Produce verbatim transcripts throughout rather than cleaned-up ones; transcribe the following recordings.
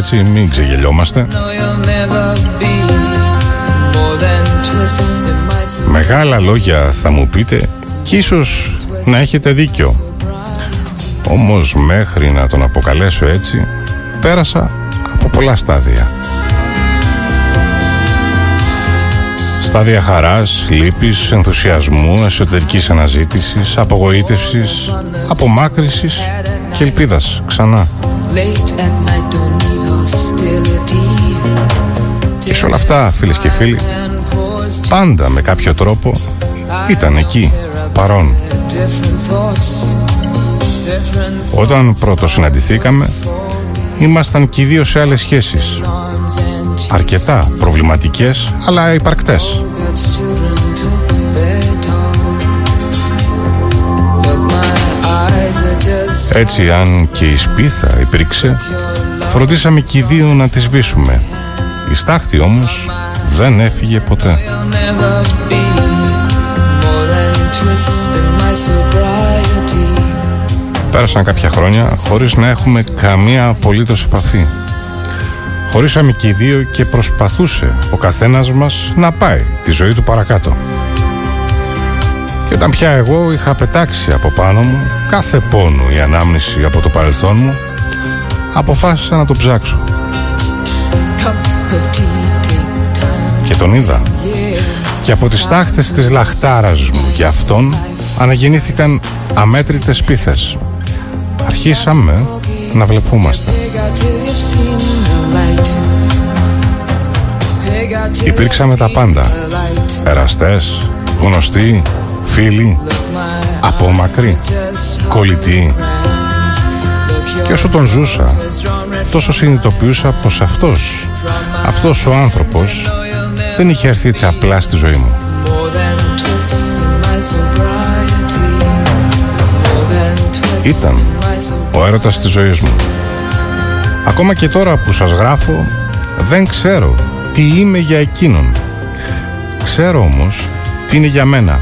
Έτσι, μην ξεγελιόμαστε. Μεγάλα λόγια θα μου πείτε και ίσως να έχετε δίκιο. Όμως μέχρι να τον αποκαλέσω έτσι, πέρασα από πολλά στάδια. Στάδια χαράς, λύπης, ενθουσιασμού, εσωτερικής αναζήτησης, απογοήτευσης, απομάκρυσης και ελπίδας ξανά. Και σε όλα αυτά, φίλες και φίλοι, πάντα με κάποιο τρόπο ήταν εκεί, παρόν. Όταν πρώτος συναντηθήκαμε, ήμασταν και οι δύο σε άλλες σχέσεις, αρκετά προβληματικές αλλά υπαρκτές. Έτσι, αν και η σπίθα υπήρξε, φροντίσαμε και οι δύο να τη σβήσουμε. Η στάχτη όμως δεν έφυγε ποτέ. Πέρασαν κάποια χρόνια χωρίς να έχουμε καμία απολύτως επαφή. Χωρίσαμε και οι δύο και προσπαθούσε ο καθένας μας να πάει τη ζωή του παρακάτω. Και όταν πια εγώ είχα πετάξει από πάνω μου κάθε πόνο η ανάμνηση από το παρελθόν μου, αποφάσισα να τον ψάξω. Και τον είδα. Και από τις τάχτες της λαχτάρας μου και αυτόν αναγεννήθηκαν αμέτρητες πίθες. Αρχίσαμε να βλεπούμαστε. Υπήρξαμε τα πάντα. Εραστές, γνωστοί, φίλοι, από μακρύ, κολλητοί. Και όσο τον ζούσα, τόσο συνειδητοποιούσα πως αυτός, αυτός ο άνθρωπος δεν είχε έρθει έτσι απλά στη ζωή μου. Ήταν ο έρωτας της ζωής μου. Ακόμα και τώρα που σας γράφω, δεν ξέρω τι είμαι για εκείνον. Ξέρω όμως τι είναι για μένα.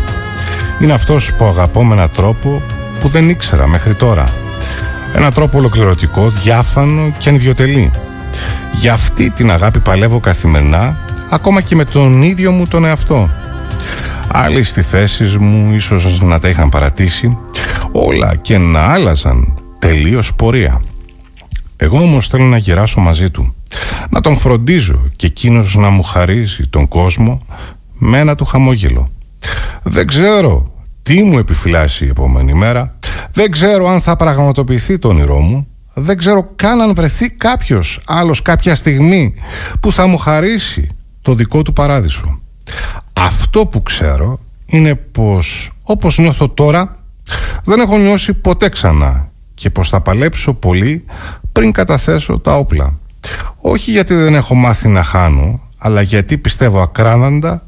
Είναι αυτός που αγαπώ με έναν τρόπο που δεν ήξερα μέχρι τώρα. Ένα τρόπο ολοκληρωτικό, διάφανο και ανιδιοτελή. Για αυτή την αγάπη παλεύω καθημερινά, ακόμα και με τον ίδιο μου τον εαυτό. Άλλοι στις θέσεις μου ίσως να τα είχαν παρατήσει, όλα και να άλλαζαν τελείως πορεία. Εγώ όμως θέλω να γυράσω μαζί του, να τον φροντίζω και εκείνος να μου χαρίζει τον κόσμο με ένα του χαμόγελο. Δεν ξέρω τι μου επιφυλάσσει η επόμενη μέρα, δεν ξέρω αν θα πραγματοποιηθεί το όνειρό μου, δεν ξέρω καν αν βρεθεί κάποιος άλλος κάποια στιγμή που θα μου χαρίσει το δικό του παράδεισο. Αυτό που ξέρω είναι πως όπως νιώθω τώρα δεν έχω νιώσει ποτέ ξανά και πως θα παλέψω πολύ πριν καταθέσω τα όπλα. Όχι γιατί δεν έχω μάθει να χάνω, αλλά γιατί πιστεύω ακράδαντα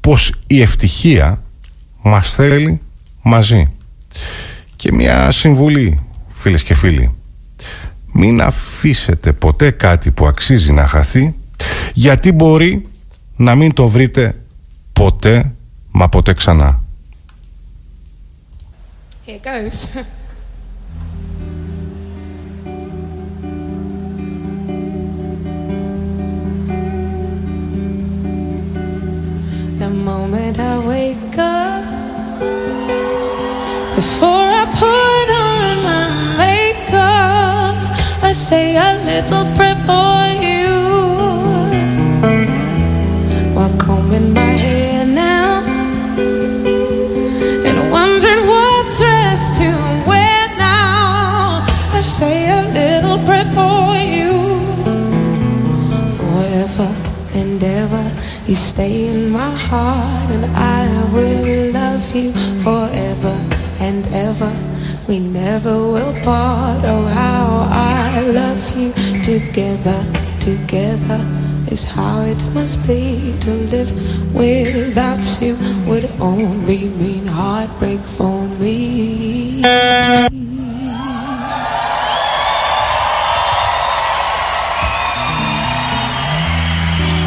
πως η ευτυχία μας θέλει μαζί. Και μια συμβουλή, φίλες και φίλοι. Μην αφήσετε ποτέ κάτι που αξίζει να χαθεί, γιατί μπορεί να μην το βρείτε ποτέ, μα ποτέ ξανά. Here it goes. The moment I wake up, before I put on my makeup, I say a little prayer for you. While combing my hair now, and wondering what dress to wear now, I say a little prayer for you. Forever and ever, you stay in my heart, and I will love you forever and ever. We never will part. Oh, how I love you. Together, together is how it must be. To live without you would only mean heartbreak for me.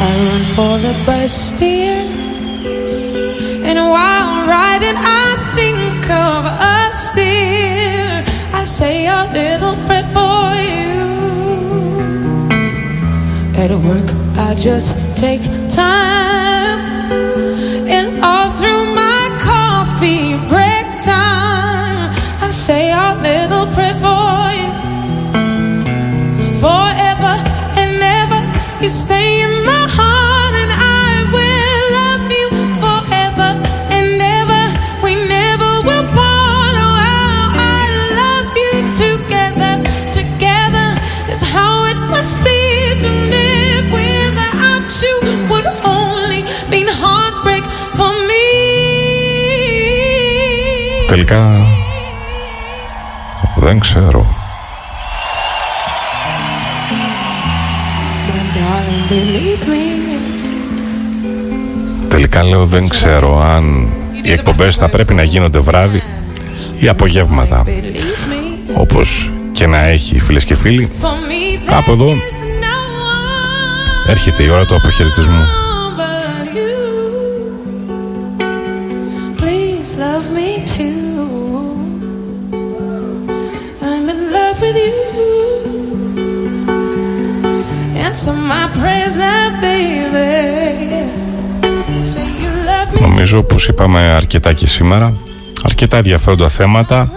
I run for the bus, dear, and while riding I think of us, dear. I say a little prayer for you. at work. I just take time, and all through my coffee break time, I say our little prayer for you, forever and ever. You stay in my heart, and I will love you forever and ever. We never will part. Oh, how I love you together, together. That's how it must be to live without you. Would only mean heartbreak for me. Τελικά δεν ξέρω. Τελικά λέω δεν ξέρω αν οι εκπομπές θα πρέπει να γίνονται βράδυ ή απογεύματα. Όπως και να έχει, φίλες και φίλοι, από εδώ έρχεται η ώρα του αποχαιρετισμού. Νομίζω πως είπαμε αρκετά και σήμερα. Αρκετά ενδιαφέροντα θέματα.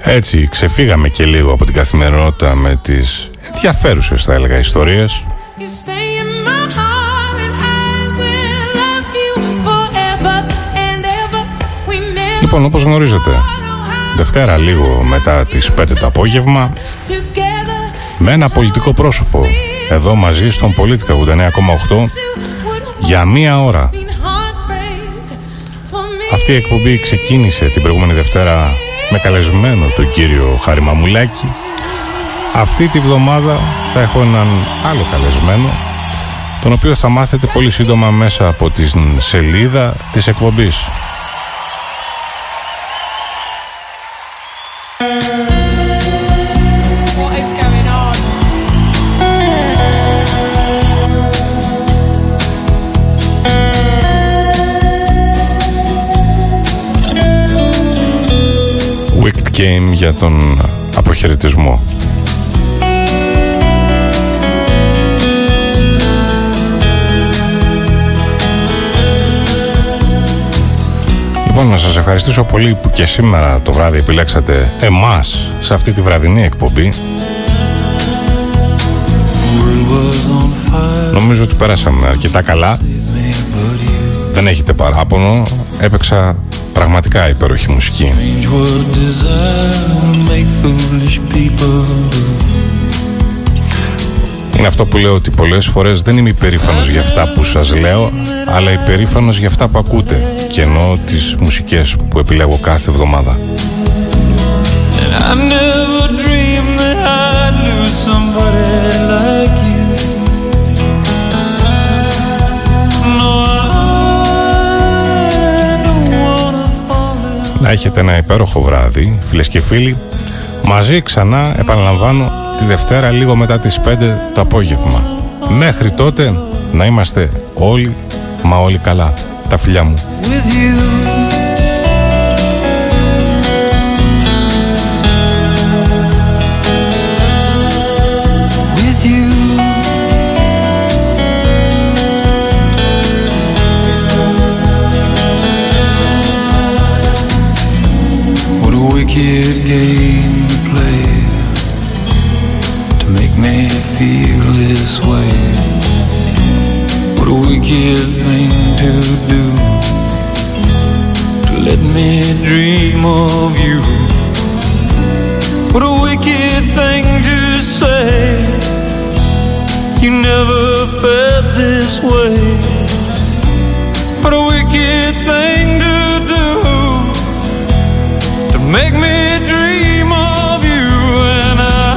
Έτσι ξεφύγαμε και λίγο από την καθημερινότητα με τις ενδιαφέρουσες, θα έλεγα, ιστορίες. Λοιπόν, όπως γνωρίζετε, Δευτέρα λίγο μετά τις πέντε το απόγευμα, με ένα πολιτικό πρόσωπο εδώ μαζί στον Πολίτικα ογδόντα εννέα κόμμα οκτώ για μία ώρα. Αυτή η εκπομπή ξεκίνησε την προηγούμενη Δευτέρα με καλεσμένο τον κύριο Χάρη Μαμουλάκη. Αυτή τη βδομάδα θα έχω έναν άλλο καλεσμένο, τον οποίο θα μάθετε πολύ σύντομα μέσα από την σελίδα της εκπομπής. Game για τον αποχαιρετισμό. Λοιπόν, να σας ευχαριστήσω πολύ που και σήμερα το βράδυ επιλέξατε εμάς σε αυτή τη βραδινή εκπομπή. Νομίζω ότι πέρασαμε αρκετά καλά. Δεν έχετε παράπονο. Έπαιξα πραγματικά υπέροχη μουσική. Είναι αυτό που λέω, ότι πολλές φορές δεν είμαι υπερήφανος για αυτά που σας λέω, αλλά υπερήφανος για αυτά που ακούτε, και εννοώ τις μουσικές που επιλέγω κάθε εβδομάδα. Να έχετε ένα υπέροχο βράδυ, φίλες και φίλοι. Μαζί ξανά, επαναλαμβάνω, τη Δευτέρα λίγο μετά τις πέντε το απόγευμα. Μέχρι τότε να είμαστε όλοι, μα όλοι καλά. Τα φιλιά μου. Wicked game to play to make me feel this way. What a wicked thing to do, to let me dream of you. What a wicked thing to say, you never felt this way. What a wicked thing to do, make me dream of you. And I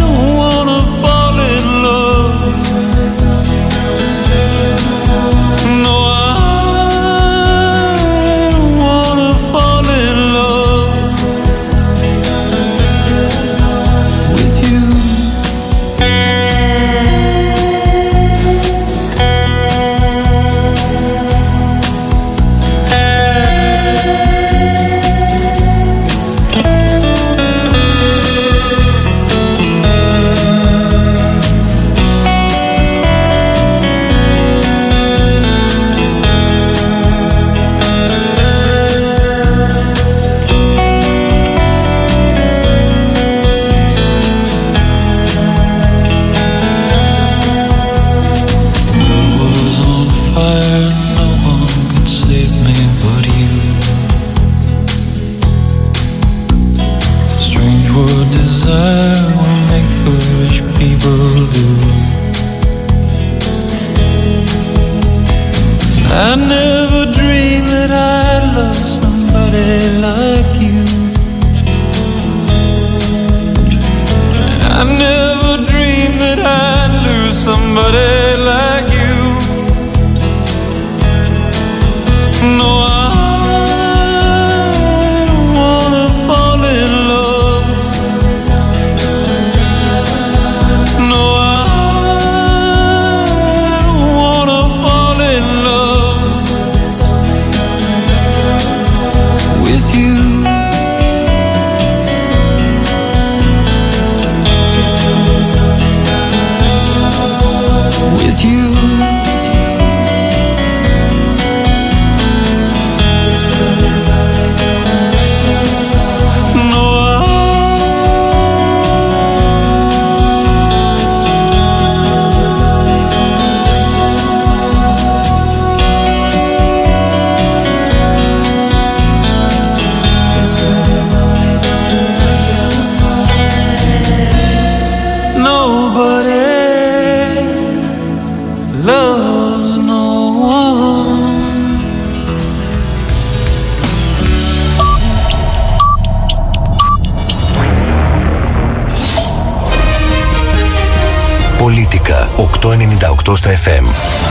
don't wanna fall in love. No, I don't wanna fall in love with you. nobody loves no one. Πολίτικα οκτακόσια ενενήντα οκτώ στα εφ εμ.